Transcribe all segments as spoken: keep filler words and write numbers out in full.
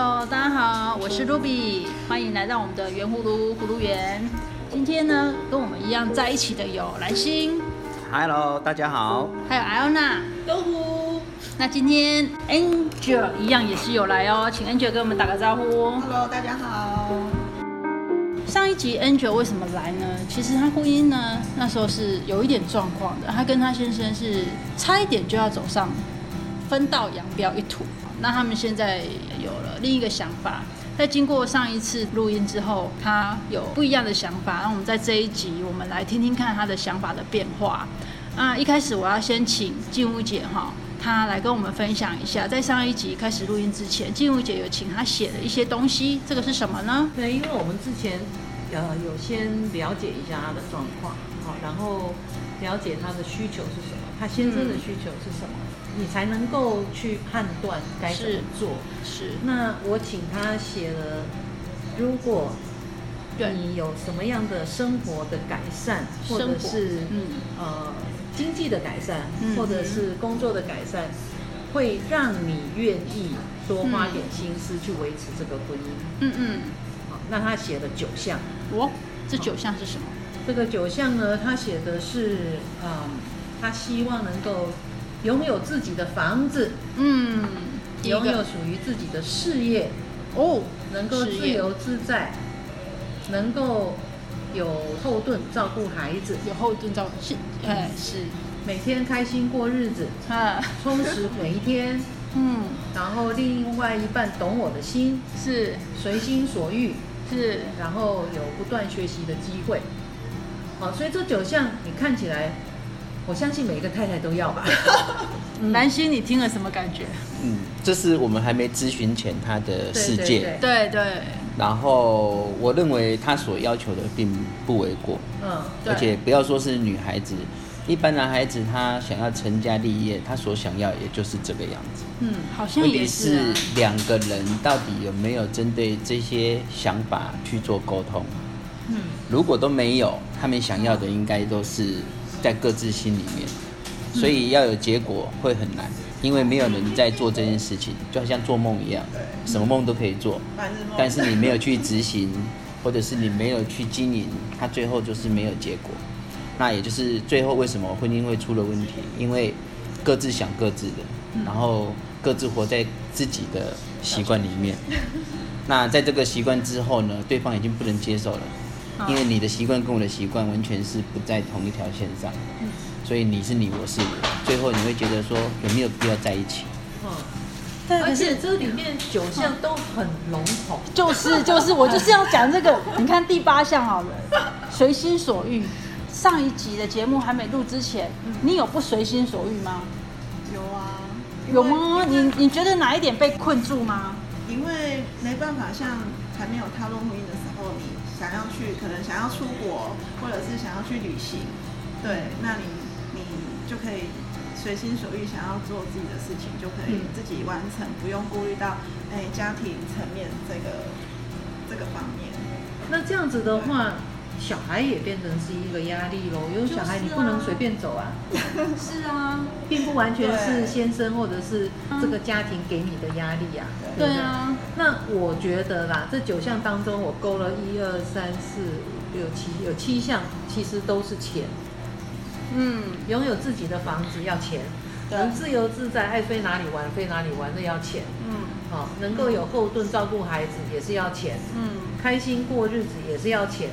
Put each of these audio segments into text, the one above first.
Hello， 大家好，我是 Ruby， 欢迎来到我们的圆葫芦葫芦园。今天呢，跟我们一样在一起的有蓝星 ，Hello， 大家好，还有 Iona， 都呼。那今天 Angel 一样也是有来哦，请 Angel 跟我们打个招呼。Hello， 大家好。上一集 Angel 为什么来呢？其实她婚姻呢，那时候是有一点状况的，她跟她先生是差一点就要走上分道扬镳一途。那他们现在有了另一个想法，在经过上一次录音之后，他有不一样的想法。那我们在这一集，我们来听听看他的想法的变化。啊，一开始我要先请静茹姐哈，她来跟我们分享一下，在上一集开始录音之前，静茹姐有请她写了一些东西，这个是什么呢？对，因为我们之前呃有先了解一下她的状况，好，然后了解她的需求是什么，她先生的需求是什么。嗯，你才能够去判断该怎么做。是。是。那我请他写了，如果你有什么样的生活的改善，或者是、嗯、呃经济的改善、嗯，或者是工作的改善，会让你愿意多花点心思去维持这个婚姻。嗯嗯。好，那他写了九项。哦，这九项是什么？这个九项呢，他写的是，嗯，他希望能够拥有自己的房子，嗯，拥有属于自己的事业，哦，能够自由自在，能够有后盾照顾孩子，有后盾照顾，是，哎，是，每天开心过日子，啊，充实每一天，嗯，然后另外一半懂我的心，是，随心所欲，是，然后有不断学习的机会，好，所以这九项你看起来。我相信每一个太太都要吧。蓝星，你听了什么感觉？嗯，这是我们还没咨询前他的世界。对 对, 对, 对。然后我认为他所要求的并不为过。嗯，对。而且不要说是女孩子，一般男孩子他想要成家立业，他所想要也就是这个样子。嗯，好像也是、啊。问题是两个人到底有没有针对这些想法去做沟通？嗯，如果都没有，他们想要的应该都是。在各自心里面，所以要有结果会很难，因为没有人在做这件事情，就好像做梦一样，什么梦都可以做，但是你没有去执行，或者是你没有去经营，它最后就是没有结果。那也就是最后为什么婚姻会出了问题，因为各自想各自的，然后各自活在自己的习惯里面。那在这个习惯之后呢，对方已经不能接受了。因为你的习惯跟我的习惯完全是不在同一条线上，所以你是你，我是我，最后你会觉得说有没有必要在一起？嗯，对。而且这里面九项都很笼统，就是就是我就是要讲这个。你看第八项好了，随心所欲。上一集的节目还没录之前，你有不随心所欲吗？有啊，有吗？你你觉得哪一点被困住吗？因为没办法，像还没有踏入婚姻的时候，你。想要去，可能想要出国，或者是想要去旅行，对，那你你就可以随心所欲，想要做自己的事情，就可以自己完成，不用顾虑到哎、欸、家庭层面这个这个方面。那这样子的话，小孩也变成是一个压力喽。有小孩你不能随便走啊。是啊，并不完全是先生或者是这个家庭给你的压力啊。对不对？对啊。那我觉得啦，这九项当中，我勾了一二三四五六七，有七项其实都是钱。嗯，拥有自己的房子要钱，能自由自在，爱飞哪里玩飞哪里玩的要钱。嗯。好、哦，能够有后盾照顾孩子也是要钱。嗯。开心过日子也是要钱。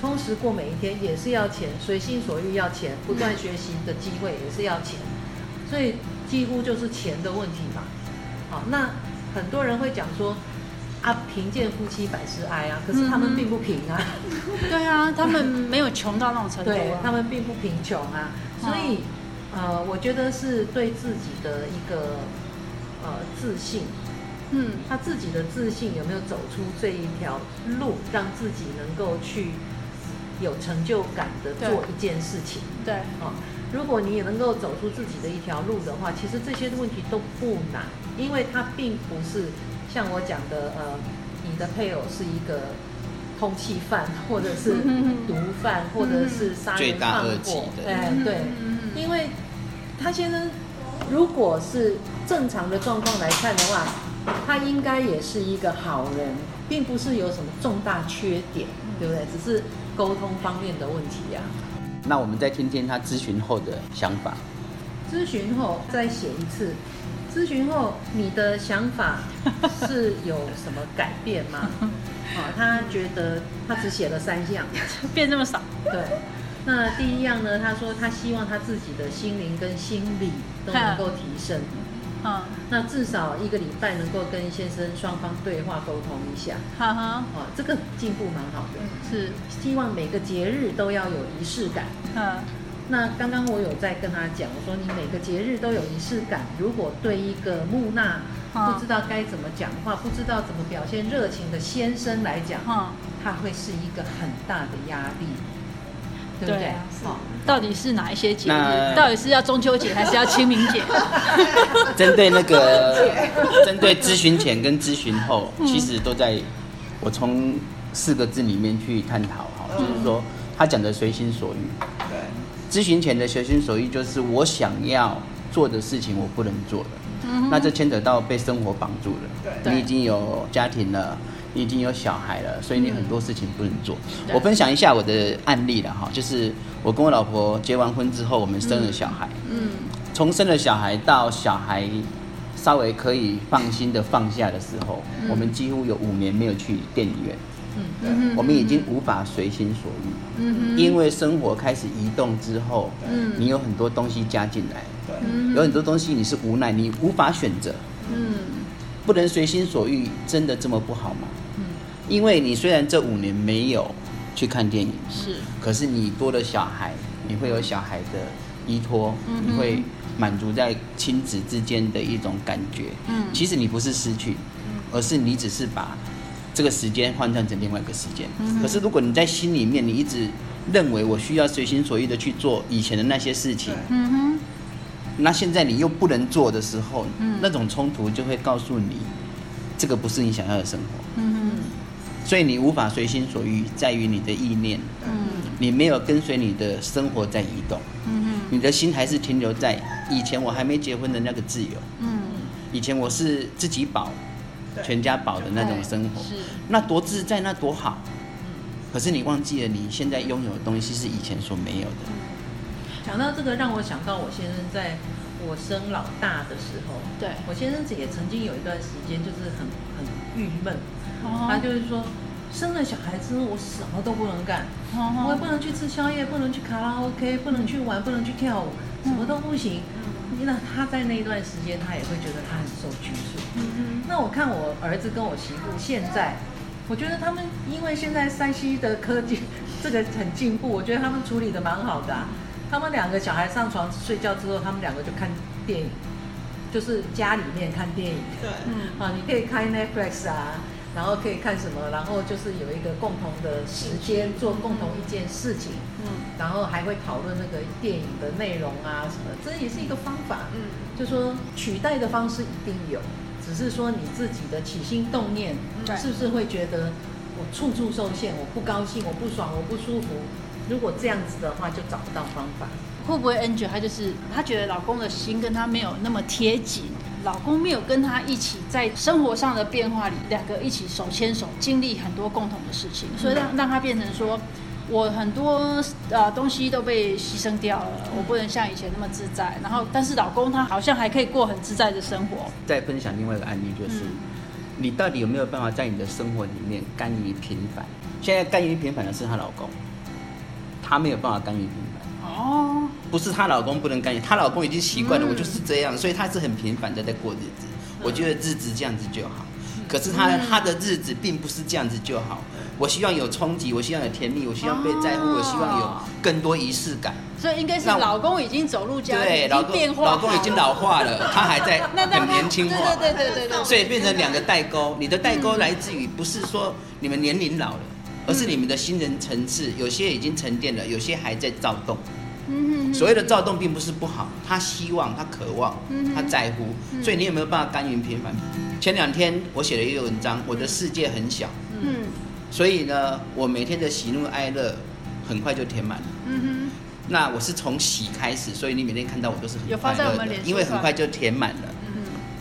充实过每一天也是要钱，随心所欲要钱，不断学习的机会也是要钱，所以几乎就是钱的问题嘛。好，那很多人会讲说啊，贫贱夫妻百事哀啊，可是他们并不贫啊。嗯、对啊，他们没有穷到那种程度、啊。对，他们并不贫穷啊，所以呃，我觉得是对自己的一个呃自信。嗯，他自己的自信有没有走出这一条路，让自己能够去。有成就感的做一件事情，对，哦，如果你也能够走出自己的一条路的话，其实这些问题都不难，因为它并不是像我讲的，呃，你的配偶是一个通缉犯，或者是毒贩，或者是杀人放火，哎，对，因为他先生如果是正常的状况来看的话，他应该也是一个好人，并不是有什么重大缺点，对不对？只是沟通方面的问题啊。那我们再听听他咨询后的想法。咨询后再写一次。咨询后你的想法是有什么改变吗？哦，他觉得他只写了三项，变那么少。对。那第一样呢，他说他希望他自己的心灵跟心理都能够提升。嗯，那至少一个礼拜能够跟先生双方对话沟通一下。哈哈，哦，这个进步蛮好的。是，希望每个节日都要有仪式感。嗯，那刚刚我有在跟他讲，我说你每个节日都有仪式感，如果对一个木讷、不知道该怎么讲话、不知道怎么表现热情的先生来讲，他会是一个很大的压力。对不对？对啊，哦，到底是哪一些节日？到底是要中秋节还是要清明节？针对那个，针对咨询前跟咨询后，嗯，其实都在我从四个字里面去探讨哈，嗯，就是说他讲的随心所欲。对，咨询前的随心所欲就是我想要做的事情我不能做了，嗯，那这牵扯到被生活绑住了。对，你已经有家庭了。你已经有小孩了，所以你很多事情不能做。嗯，我分享一下我的案例了哈，就是我跟我老婆结完婚之后，我们生了小孩。嗯，从生了小孩到小孩稍微可以放心的放下的时候，嗯，我们几乎有五年没有去电影院。嗯，我们已经无法随心所欲。嗯，因为生活开始移动之后，嗯，你有很多东西加进来，对，有很多东西你是无奈，你无法选择。嗯，不能随心所欲，真的这么不好吗？因为你虽然这五年没有去看电影，是，可是你多了小孩，你会有小孩的依托，嗯，你会满足在亲子之间的一种感觉。嗯，其实你不是失去，而是你只是把这个时间换算成另外一个时间。嗯，可是如果你在心里面，你一直认为我需要随心所欲的去做以前的那些事情，嗯哼，那现在你又不能做的时候，嗯，那种冲突就会告诉你，这个不是你想要的生活。嗯哼，所以你无法随心所欲，在于你的意念，嗯，你没有跟随你的生活在移动，嗯，你的心还是停留在以前我还没结婚的那个自由，嗯，以前我是自己保，全家保的那种生活，那多自在，那多好，可是你忘记了你现在拥有的东西是以前所没有的。讲到这个，让我想到我先生在我生老大的时候，对，我先生也曾经有一段时间就是很很郁闷。他就是说，生了小孩之后，我什么都不能干，我也不能去吃宵夜，不能去卡拉 OK， 不能去玩，不能去跳舞，什么都不行。那他在那一段时间，他也会觉得他很受拘束。那我看我儿子跟我媳妇现在，我觉得他们因为现在 三 C 的科技这个很进步，我觉得他们处理的蛮好的啊。他们两个小孩上床睡觉之后，他们两个就看电影，就是家里面看电影。对，啊，你可以开 Netflix 啊。然后可以看什么，然后就是有一个共同的时间做共同一件事情，嗯，然后还会讨论那个电影的内容啊什么，这也是一个方法，嗯，就说取代的方式一定有，只是说你自己的起心动念，嗯，是不是会觉得我处处受限，我不高兴，我不爽，我不舒服，如果这样子的话，就找不到方法。会不会 Angel 她就是她觉得老公的心跟她没有那么贴紧？老公没有跟他一起在生活上的变化里，两个一起手牵手经历很多共同的事情，所以让让他变成说，我很多呃东西都被牺牲掉了，我不能像以前那么自在。然后，但是老公他好像还可以过很自在的生活。再分享另外一个案例就是，嗯，你到底有没有办法在你的生活里面甘于平凡？现在甘于平凡的是她老公，她没有办法甘于平凡。哦。不是她老公不能干预，她老公已经习惯了，嗯，我就是这样，所以她是很平凡的在过日子，嗯。我觉得日子这样子就好，可是她她、嗯、的日子并不是这样子就好。我希望有冲击，我希望有甜蜜，我希望被在乎，哦，我希望有更多仪式感。所以应该是老公已经走入家庭，老公变化，老公已经老化了，他还在很年轻化。对对对对 对, 对。所以变成两个代沟，你的代沟来自于不是说你们年龄老了，嗯，而是你们的心人层次有些已经沉淀了，有些还在躁动。所谓的躁动并不是不好，他希望，他渴望，他在乎，所以你有没有办法甘于平凡？前两天我写了一个文章，我的世界很小，嗯，所以呢，我每天的喜怒哀乐很快就填满了。嗯，那我是从喜开始，所以你每天看到我都是很快乐的，因为很快就填满了。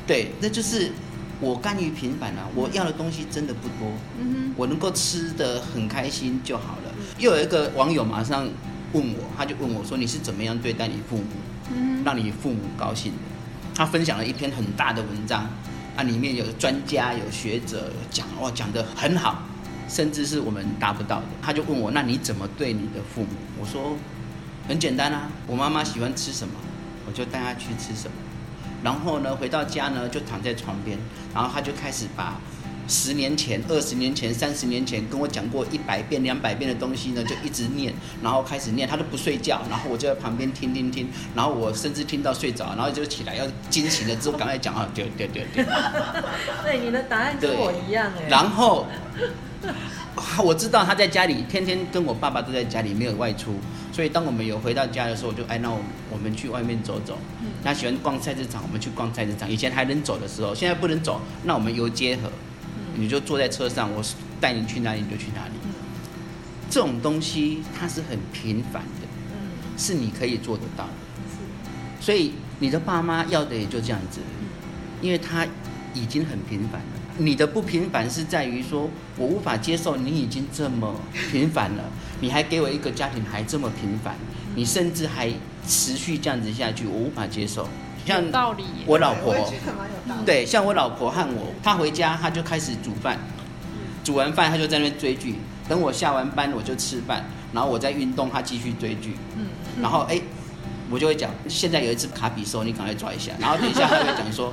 对，那就是我甘于平凡啊，我要的东西真的不多，嗯哼，我能够吃得很开心就好了。又有一个网友马上问我，他就问我说你是怎么样对待你父母，嗯，让你父母高兴的？他分享了一篇很大的文章啊，里面有专家有学者讲，哦，讲得很好，甚至是我们达不到的。他就问我，那你怎么对你的父母？我说很简单啊，我妈妈喜欢吃什么我就带她去吃什么，然后呢回到家呢就躺在床边，然后他就开始把十年前二十年前三十年前跟我讲过一百遍两百遍的东西呢就一直念，然后开始念，他都不睡觉，然后我就在旁边听听听，然后我甚至听到睡着，然后就起来要惊醒了之后赶快讲啊，对对对对对，你的答案跟我一样。然后我知道他在家里天天跟我爸爸都在家里没有外出，所以当我们有回到家的时候，我就哎，那我们去外面走走。他喜欢逛菜市场，我们去逛菜市场。以前还能走的时候，现在不能走，那我们游街河，你就坐在车上，我带你去哪里你就去哪里。这种东西它是很平凡的，是你可以做得到的。所以你的爸妈要的也就这样子，因为他已经很平凡了。你的不平凡是在于说，我无法接受你已经这么平凡了，你还给我一个家庭还这么平凡，你甚至还持续这样子下去，我无法接受。像我老婆，对，像我老婆和我，她回家她就开始煮饭，煮完饭她就在那边追剧，等我下完班我就吃饭，然后我在运动，她继续追剧，然后哎、欸。我就会讲，现在有一只卡比兽，你赶快抓一下。然后等一下他会讲说，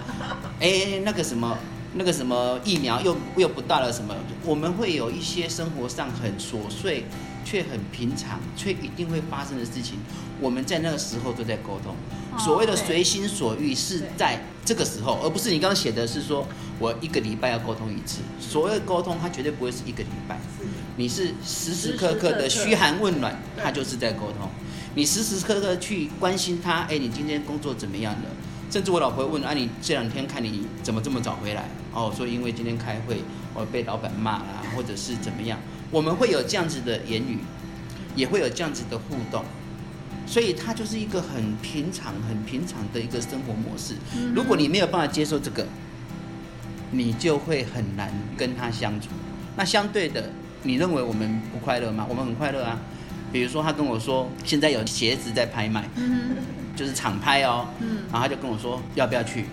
哎，那个什么，那个什么疫苗又又不到了什么。我们会有一些生活上很琐碎，却很平常，却一定会发生的事情，我们在那个时候都在沟通。所谓的随心所欲是在这个时候，而不是你刚刚写的是说我一个礼拜要沟通一次。所谓的沟通，它绝对不会是一个礼拜，你是时时刻刻的嘘寒问暖，它就是在沟通。你时时刻刻去关心他，哎、欸，你今天工作怎么样了？甚至我老婆问，啊，你这两天看你怎么这么早回来？哦，说因为今天开会，我、哦、被老板骂啦，或者是怎么样？我们会有这样子的言语，也会有这样子的互动，所以它就是一个很平常、很平常的一个生活模式。如果你没有办法接受这个，你就会很难跟他相处。那相对的，你认为我们不快乐吗？我们很快乐啊。比如说他跟我说现在有鞋子在拍卖，嗯，就是厂拍哦，嗯，然后他就跟我说要不要去，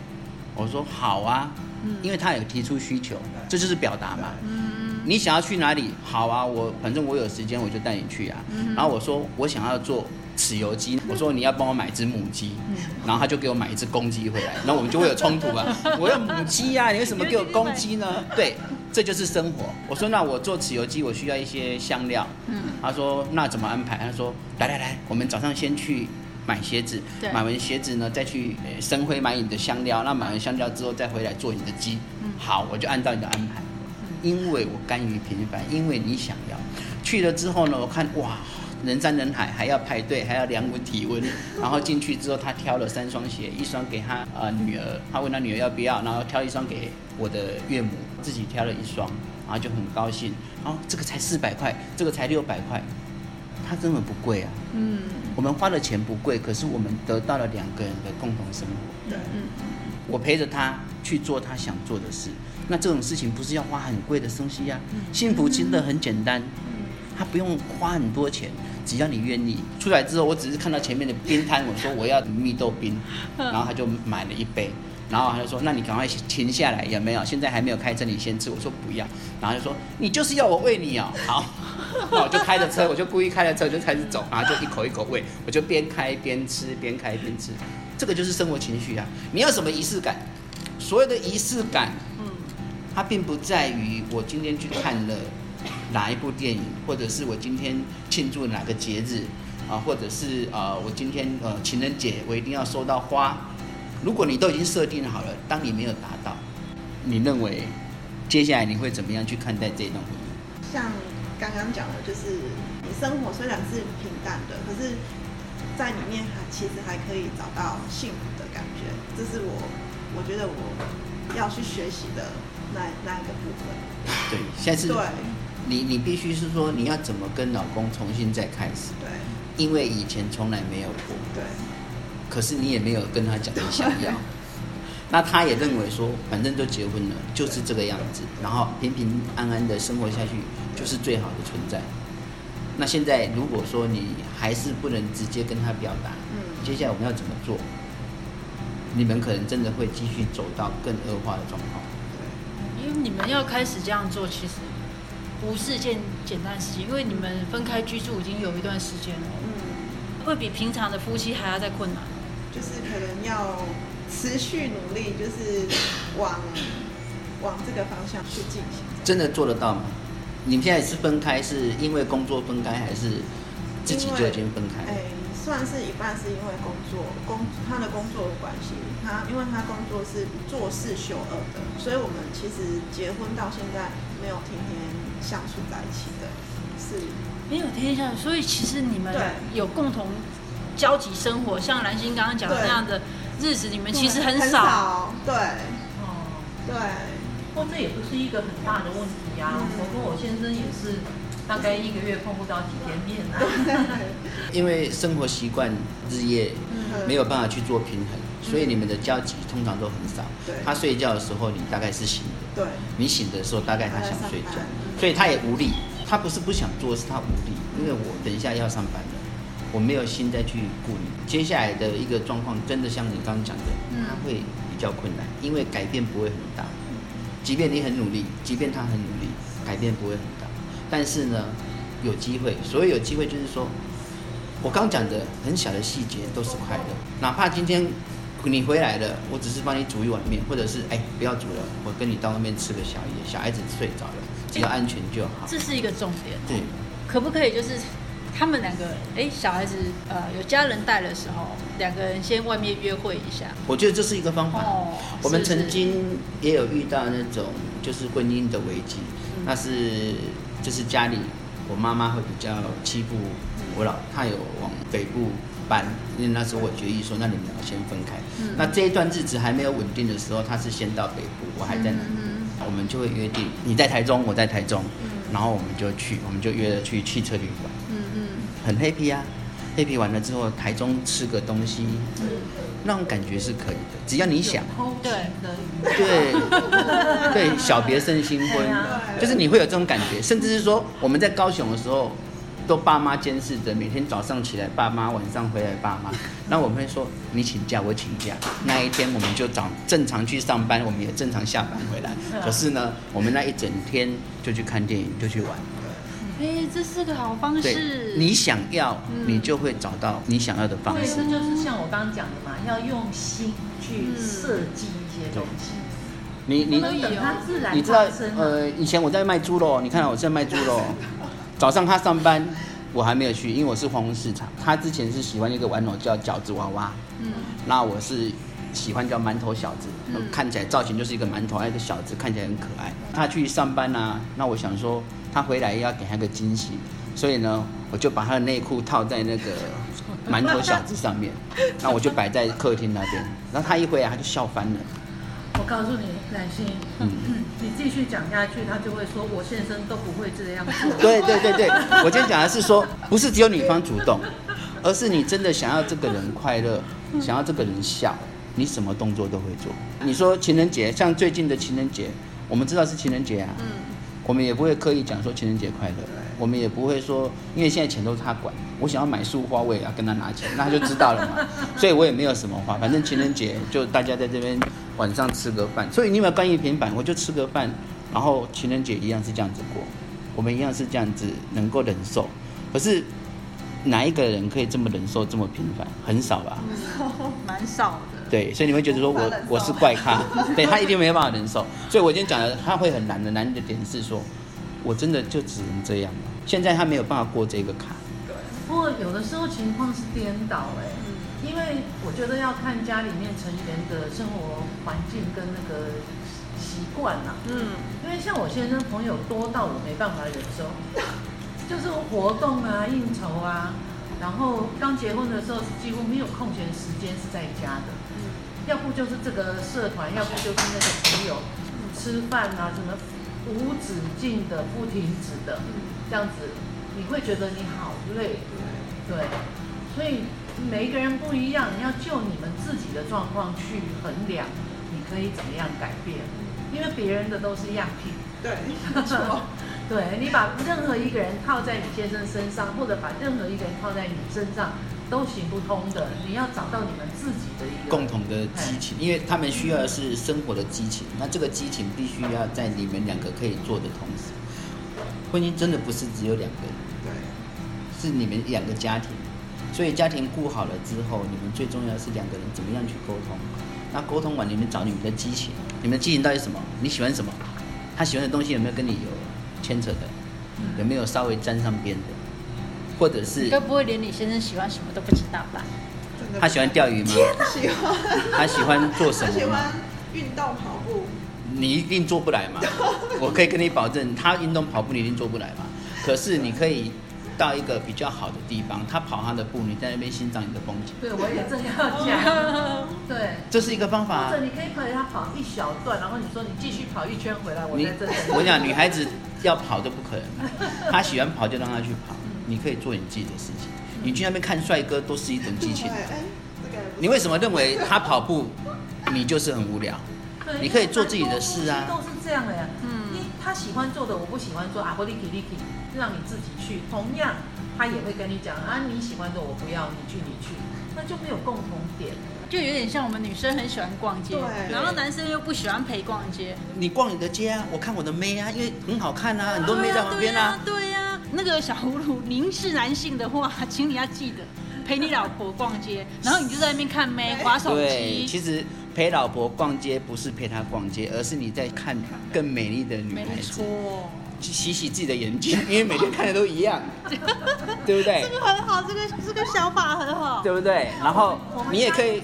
我说好啊，嗯，因为他有提出需求，这就是表达嘛，嗯，你想要去哪里？好啊，我反正我有时间我就带你去啊，嗯，然后我说我想要做豉油鸡，我说你要帮我买一只母鸡，嗯，然后他就给我买一只公鸡回来，然后我们就会有冲突啊，我要母鸡啊，你为什么给我公鸡呢？对，这就是生活。我说那我做豉油鸡我需要一些香料，嗯，他说那怎么安排？他说来来来，我们早上先去买鞋子，买完鞋子呢再去生辉买你的香料，那买完香料之后再回来做你的鸡，嗯，好，我就按照你的安排，嗯，因为我甘于平凡，因为你想要去了之后呢，我看哇人山人海，还要排队，还要量温体温，然后进去之后，他挑了三双鞋，一双给他呃女儿，他问他女儿要不要，然后挑一双给我的岳母，自己挑了一双，然后就很高兴。哦，这个才四百块，这个才六百块，它根本不贵啊。嗯，我们花的钱不贵，可是我们得到了两个人的共同生活。对，嗯，我陪着他去做他想做的事，那这种事情不是要花很贵的东西呀，啊，幸福真的很简单。他不用花很多钱，只要你愿意。出来之后，我只是看到前面的冰摊，我说我要蜜豆冰，然后他就买了一杯，然后他就说：“那你赶快停下来，有没有？现在还没有开车，你先吃。”我说：“不要。”然后他就说：“你就是要我喂你哦。”好，那我就开着车，我就故意开着车就开始走，然后就一口一口喂，我就边开边吃，边开边吃。这个就是生活情绪啊！你要什么仪式感？所有的仪式感，嗯，它并不在于我今天去看了哪一部电影，或者是我今天庆祝哪个节日啊，或者是呃我今天呃情人节我一定要收到花。如果你都已经设定好了，当你没有达到，你认为接下来你会怎么样去看待这段回忆？像刚刚讲的，就是你生活虽然是平淡的，可是在里面还其实还可以找到幸福的感觉，这是我我觉得我要去学习的那那一个部分。对，现在是对。你你必须是说你要怎么跟老公重新再开始，对，因为以前从来没有过，对，可是你也没有跟他讲你想要，那他也认为说反正都结婚了就是这个样子，然后平平安安的生活下去就是最好的存在。那现在如果说你还是不能直接跟他表达，嗯，接下来我们要怎么做，你们可能真的会继续走到更恶化的状况。对，因为你们要开始这样做其实不是件简单的事情，因为你们分开居住已经有一段时间了，嗯，会比平常的夫妻还要再困难，就是可能要持续努力，就是往往这个方向去进行。真的做得到吗？你们现在是分开，是因为工作分开，还是自己就已经分开？哎、欸，算是一半是因为工作，工他的工作的关系，他因为他工作是做事休二的，所以我们其实结婚到现在没有天天相处在一起的，是没有天天相处。所以其实你们有共同交集生活，像兰心刚刚讲的那样的日子，你们其实很少，很少对，哦，对。不过这也不是一个很大的问题啊，嗯、我跟我先生也是大概一个月碰不到几天面啊。因为生活习惯日夜没有办法去做平衡，嗯、所以你们的交集通常都很少。对、嗯，他睡觉的时候你大概是醒的，对，你醒的时候大概他想睡觉，所以他也无力。他不是不想做，是他无力，因为我等一下要上班了，我没有心再去顾你。接下来的一个状况真的像你刚刚讲的，嗯、他会比较困难，因为改变不会很大。即便你很努力，即便他很努力，改变不会很大。但是呢，有机会，所谓有机会就是说，我刚讲的很小的细节都是快乐。哪怕今天你回来了，我只是帮你煮一碗面，或者是哎不要煮了，我跟你到外面吃个宵夜，小孩子睡着了，只要安全就好。这是一个重点。对，可不可以就是他们两个，哎，小孩子呃有家人带的时候，两个人先外面约会一下，我觉得这是一个方法。哦、我们曾经也有遇到那种就是婚姻的危机，嗯、那是就是家里我妈妈会比较欺负我老，她有往北部搬，因为那时候我决议说，那你们两个先分开。嗯、那这一段日子还没有稳定的时候，她是先到北部，我还在南部，嗯、我们就会约定你在台中，我在台中，嗯、然后我们就去，我们就约了去汽车旅馆。很 happy 啊 ，happy 完了之后，台中吃个东西，嗯、那种感觉是可以的，只要你想。对对对，小别胜新婚，就是你会有这种感觉，甚至是说我们在高雄的时候，都爸妈监视着，每天早上起来爸妈，晚上回来爸妈，那我们会说你请假我请假，那一天我们就早正常去上班，我们也正常下班回来，可是呢，我们那一整天就去看电影，就去玩。哎，这是个好方式。你想要，嗯、你就会找到你想要的方式。对，这就是像我刚刚讲的嘛，要用心去设计一些东西。嗯、你你等它自然发生。你知道，呃，以前我在卖猪肉，你看我在卖猪肉，早上他上班，我还没有去，因为我是黄昏市场。他之前是喜欢一个玩偶叫饺子娃娃，嗯，那我是喜欢叫馒头小子，嗯、看起来造型就是一个馒头，还有一个小子，看起来很可爱。他去上班啊，那我想说，他回来要给他个惊喜，所以呢，我就把他的内裤套在那个馒头小子上面，那我就摆在客厅那边。然后他一回来，他就笑翻了。我告诉你，兰心，嗯嗯，你继续讲下去，他就会说我先生都不会这样做。对对对对，我今天讲的是说，不是只有女方主动，而是你真的想要这个人快乐，想要这个人笑，你什么动作都会做。你说情人节，像最近的情人节，我们知道是情人节啊。嗯，我们也不会刻意讲说情人节快乐，我们也不会说，因为现在钱都是他管，我想要买束花我也要跟他拿钱，那他就知道了嘛。所以我也没有什么花，反正情人节就大家在这边晚上吃个饭。所以你有没有关于平板，我就吃个饭，然后情人节一样是这样子过，我们一样是这样子能够忍受。可是哪一个人可以这么忍受这么平凡？很少吧，蛮少的。对，所以你会觉得说我我是怪咖，对，他一定没有办法忍受。所以我今天讲的他会很难的，难的点是说，我真的就只能这样了。现在他没有办法过这个卡。对，不过有的时候情况是颠倒哎，嗯、因为我觉得要看家里面成员的生活环境跟那个习惯呐。嗯，因为像我先生朋友多到我没办法忍受，就是活动啊、应酬啊，然后刚结婚的时候是几乎没有空闲时间是在家的。要不就是这个社团，要不就是那个朋友，吃饭啊，什么无止境的、不停止的，这样子，你会觉得你好累，对，所以每一个人不一样，你要就你们自己的状况去衡量，你可以怎么样改变，因为别人的都是样品。对，没错。对，你把任何一个人套在你先生身上，或者把任何一个人套在你身上，都行不通的。你要找到你们自己的一个共同的激情，因为他们需要的是生活的激情。那这个激情必须要在你们两个可以做的同时，婚姻真的不是只有两个人，对，是你们两个家庭。所以家庭顾好了之后，你们最重要的是两个人怎么样去沟通。那沟通完，你们找你们的激情，你们的激情到底是什么？你喜欢什么？他喜欢的东西有没有跟你有牵扯的？有没有稍微沾上边的？或者是都不会连你先生喜欢什么都不知道吧？他喜欢钓鱼吗？喜欢。他喜欢做什么？他喜欢运动跑步。你一定做不来嘛？我可以跟你保证，他运动跑步你一定做不来嘛。可是你可以到一个比较好的地方，他跑他的步，你在那边欣赏你的风景。对，我也正要讲。对，这是一个方法、啊。或者你可以陪他跑一小段，然后你说你继续跑一圈回来，我在这里。我讲女孩子要跑都不可能，她喜欢跑就让她去跑，你可以做你自己的事情。你去那边看帅哥都是一种激情。你为什么认为他跑步，你就是很无聊？你可以做自己的事啊。都是这样的呀、啊。嗯。他喜欢做的我不喜欢做啊，或 Liki Liki， 让你自己去。同样，他也会跟你讲啊，你喜欢的我不要，你去你去，那就没有共同点。就有点像我们女生很喜欢逛街，然后男生又不喜欢陪逛街。你逛你的街啊，我看我的妹啊，因为很好看啊，很多妹在旁边啊。对啊，对 啊, 对啊那个小葫芦，您是男性的话，请你要记得陪你老婆逛街，然后你就在那边看妹滑手机。对，其实。陪老婆逛街不是陪她逛街，而是你在看更美丽的女孩子，洗洗自己的眼睛，因为每天看的都一样，对不对？这个很好，这个这个想法很好，对不对？然后你也可以，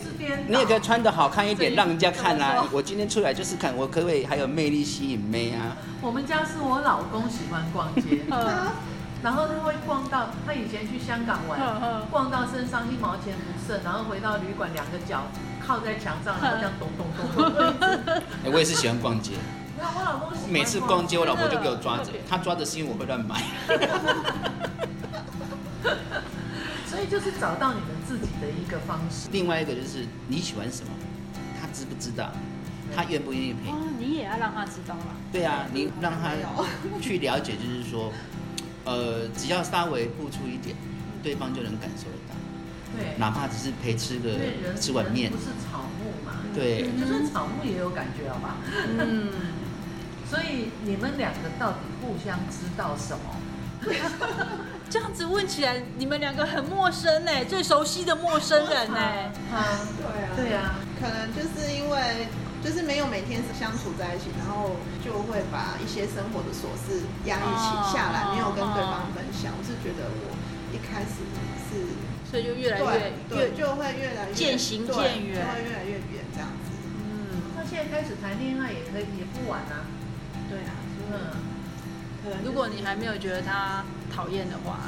你也可以穿得好看一点，让人家看啊。我今天出来就是看我可不可以还有魅力吸引妹啊。我们家是我老公喜欢逛街。然后他会逛到，他以前去香港玩，逛到身上一毛钱不剩，然后回到旅馆两个脚靠在墙上，然后这样咚咚咚咚。哎，我也是喜欢逛街。我老公喜欢每次逛街，我老婆就给我抓着，他抓着是因为我会乱买。所以就是找到你们自己的一个方式。另外一个就是你喜欢什么，他知不知道？他愿不愿意陪你？哦，你也要让他知道啦。对啊，你让他去了解，就是说。呃，只要稍微付出一点，对方就能感受得到。对，哪怕只是陪吃个吃碗面，不是草木嘛？对，就算草木也有感觉，好吧？嗯。所以你们两个到底互相知道什么？这样子问起来，你们两个很陌生哎，最熟悉的陌生人哎。啊，对啊，对啊，可能就是因为。就是没有每天相处在一起，然后就会把一些生活的琐事压抑起下来，没有跟对方分享。我是觉得我一开始是，所以就越来越对，就会越来越渐行渐远，就会越来越远这样子。嗯，那现在开始谈恋爱也可以，也不晚啊。对啊，嗯，如果你还没有觉得他讨厌的话，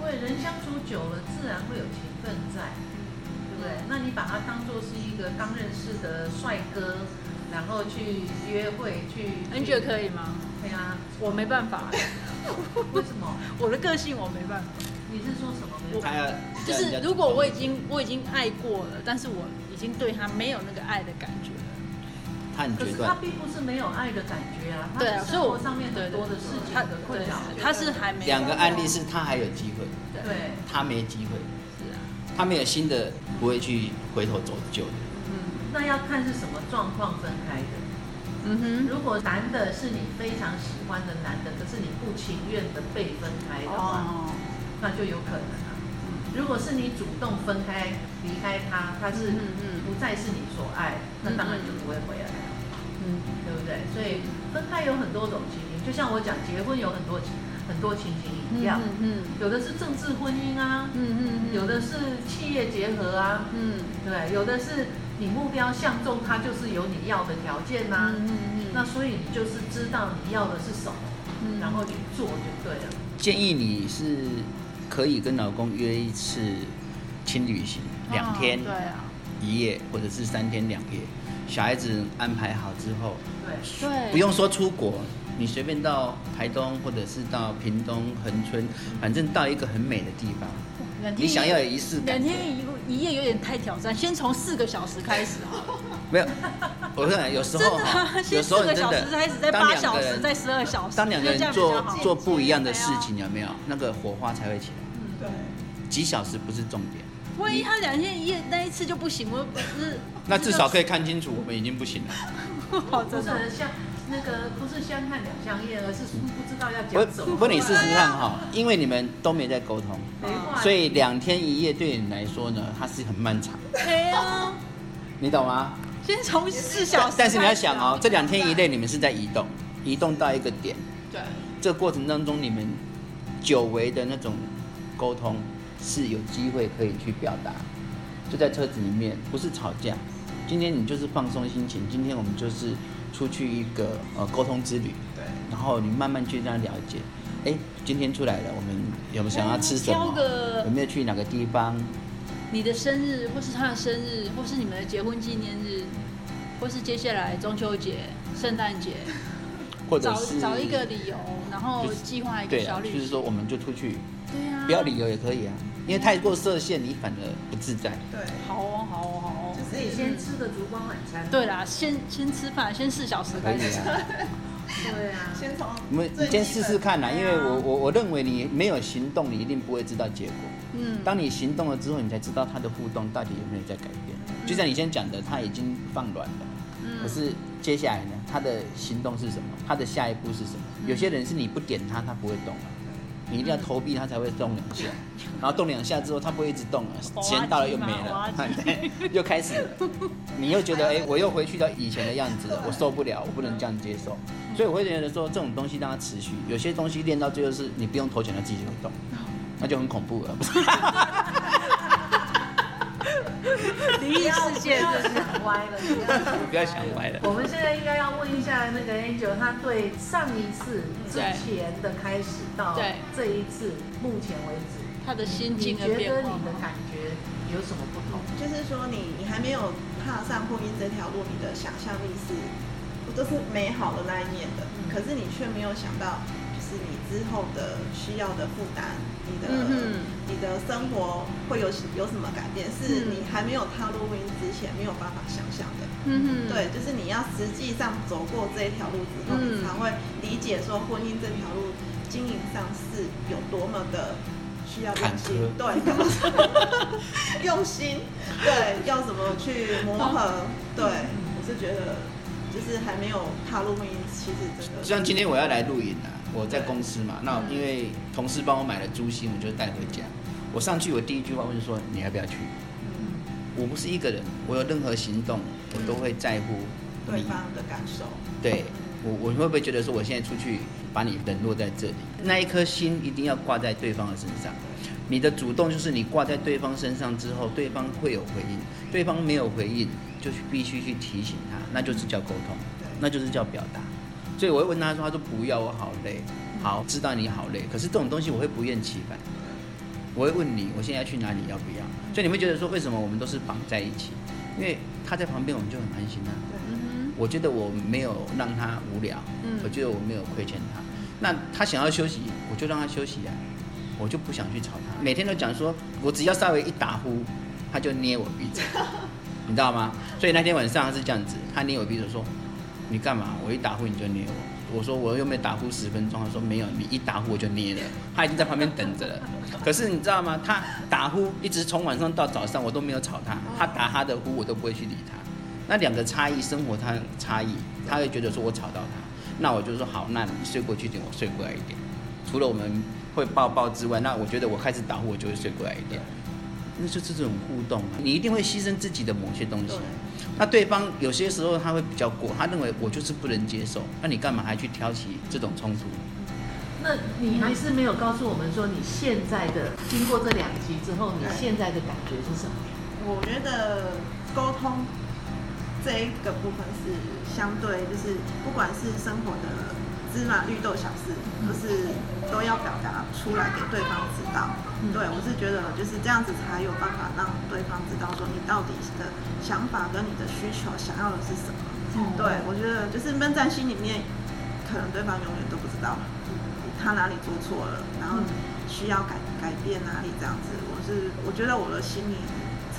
因为人相处久了，自然会有情分在。对，那你把他当作是一个刚认识的帅哥，然后去约会去 Angel 可以吗？对啊，我没办法。为什么？我的个性我没办法。你是说什么没办法？我就是如果我已经我已经爱过了，但是我已经对他没有那个爱的感觉了。他很决断。可是他并不是没有爱的感觉啊。对啊，所以我上面很多的事情的困扰，他是还没。两个案例是他还有机会，对，他没机会。他没有新的，不会去回头走旧的。嗯，那要看是什么状况分开的。嗯哼，如果男的是你非常喜欢的男的，可是你不情愿的被分开的话，哦、那就有可能啊。嗯、如果是你主动分开离开他，他是不再是你所爱，嗯嗯那当然就不会回来了。嗯，对不对？所以分开有很多种情形，就像我讲结婚有很多情。很多情形一样，嗯嗯嗯、有的是政治婚姻啊，嗯嗯、有的是企业结合啊，嗯、对，有的是你目标相中它就是有你要的条件呐、啊，嗯嗯嗯、那所以你就是知道你要的是什么，嗯、然后去做就对了。建议你是可以跟老公约一次轻旅行，两天一夜、哦啊、或者是三天两夜，小孩子安排好之后，对，对不用说出国。你随便到台东或者是到屏东恒春，反正到一个很美的地方，你想要有仪式感，两天一夜有点太挑战，先从四个小时开始好了。没有，我跟你讲，有时候哈，有时候你真的，当两个人，再十二小时，当两个人做做不一样的事情，有没有？那个火花才会起来。嗯，对。几小时不是重点。万一他两天一夜那一次就不行，我不是。那至少可以看清楚，我们已经不行了。好，真的像那个不是相看两相厌，而是殊不知道要讲什么。不，不，你事实上哈，因为你们都没在沟通，所以两天一夜对你来说呢，它是很漫长的。对啊。你懂吗？先从四小时，但是你要想哦，这两天一夜你们是在移动，移动到一个点。对。这个过程当中，你们久违的那种沟通是有机会可以去表达，就在车子里面，不是吵架。今天你就是放松心情，今天我们就是出去一个呃沟通之旅。对。然后你慢慢去这样了解，哎，今天出来了，我们有没有想要吃什么？有没有去哪个地方？你的生日，或是他的生日，或是你们的结婚纪念日，或是接下来中秋节、圣诞节，或者是 找, 找一个理由，然后计划一个小旅行。就是说，我们就出去，对啊，不要理由也可以啊，因为太过设限，你反而不自在。对，好哦，好哦，好哦，就可以先吃个烛光晚餐。对啦，先先吃饭，先四小时开始。对啊，先从我们你先试试看啦，因为我我我认为你没有行动，你一定不会知道结果。嗯，当你行动了之后，你才知道他的互动到底有没有在改变。嗯、就像你先讲的，他已经放软了，嗯、可是接下来呢，他的行动是什么？他的下一步是什么？嗯、有些人是你不点他，他不会动了，你一定要投币他才会动两下，嗯、然后动两下之后，他不会一直动了，钱到了又没了，又开始了，你又觉得哎、欸，我又回去到以前的样子了，我受不了，我不能这样接受。所以我会觉得说，这种东西让它持续，有些东西练到最后是你不用投钱，它自己就会动。那就很恐怖了，不是？灵异事件真的是很歪了，不要想歪了。我们现在应该要问一下那个 Angel， 他对上一次之前的开始到这一次目前为止，他的心境的变化，你觉得你的感觉有什么不同？就是说你，你你还没有踏上婚姻这条路，你的想象力是都是美好的那一面的，可是你却没有想到。你之后的需要的负担，你的、嗯、你的生活会有有什么改变，是你还没有踏入婚姻之前没有办法想象的。嗯，对，就是你要实际上走过这一条路之后，嗯、你才会理解说婚姻这条路经营上是有多么的需要用心，对，用心，对，要怎么去磨合，对，我是觉得就是还没有踏入婚姻，其实真的像今天我要来录影啊。我在公司嘛，那因为同事帮我买了猪心，我就带回家。我上去，我第一句话问说：“你要不要去？”我不是一个人，我有任何行动，我都会在乎对方的感受。对，我我会不会觉得说，我现在出去把你冷落在这里？那一颗心一定要挂在对方的身上。你的主动就是你挂在对方身上之后，对方会有回应。对方没有回应，就必须去提醒他，那就是叫沟通，那就是叫表达。所以我会问他说，他说不要，我好累，好知道你好累，可是这种东西我会不厌其烦，我会问你我现在要去哪里，要不要？所以你会觉得说为什么我们都是绑在一起？因为他在旁边，我们就很安心啊。我觉得我没有让他无聊，我觉得我没有亏欠他。那他想要休息，我就让他休息啊，我就不想去吵他。每天都讲说，我只要稍微一打呼，他就捏我鼻子，你知道吗？所以那天晚上他是这样子，他捏我鼻子说。你干嘛？我一打呼你就捏我。我说我又没打呼十分钟，他说没有，你一打呼我就捏了。他已经在旁边等着了。可是你知道吗？他打呼一直从晚上到早上，我都没有吵他。他打他的呼，我都不会去理他。那两个差异，生活他差异，他会觉得说我吵到他，那我就说好，那你睡过去一点，我睡过来一点。除了我们会抱抱之外，那我觉得我开始打呼，我就会睡过来一点。那就是这种互动啊，你一定会牺牲自己的某些东西。那对方有些时候他会比较过，他认为我就是不能接受，那你干嘛还去挑起这种冲突？那你还是没有告诉我们说你现在的经过这两集之后，你现在的感觉是什么？我觉得沟通这一个部分是相对，就是不管是生活的芝麻绿豆小事，就是都要表达出来给对方知道。对，我是觉得就是这样子才有办法让对方知道说你到底的想法跟你的需求想要的是什么。嗯、对，我觉得就是闷在心里面，可能对方永远都不知道他哪里做错了，然后需要改改变哪里这样子。我是我觉得我的心理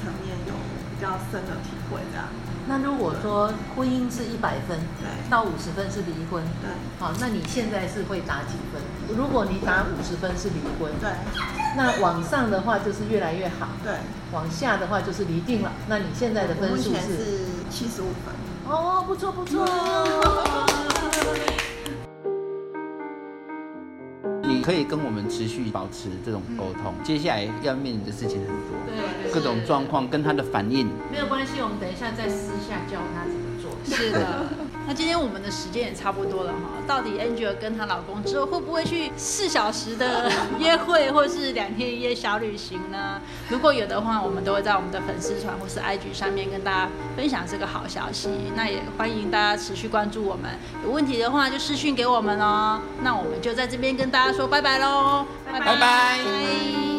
层面有比较深的体会这样。那如果说婚姻是一百分，对，到五十分是离婚，对，好，那你现在是会打几分？如果你打五十分是离婚，对，那往上的话就是越来越好，对，往下的话就是离定了。那你现在的分数是？我目前是七十五分。哦，不错不错。你可以跟我们持续保持这种沟通，嗯、接下来要面临的事情很多，对，各种状况跟他的反应。没有关系，我们等一下再私下教他怎么做。是的，那今天我们的时间也差不多了哈。到底 Angel 跟她老公之后会不会去四小时的约会，或是两天一夜小旅行呢？如果有的话，我们都会在我们的粉丝团或是 I G 上面跟大家分享这个好消息。那也欢迎大家持续关注我们，有问题的话就私讯给我们哦。那我们就在这边跟大家说拜拜喽，拜拜。拜拜。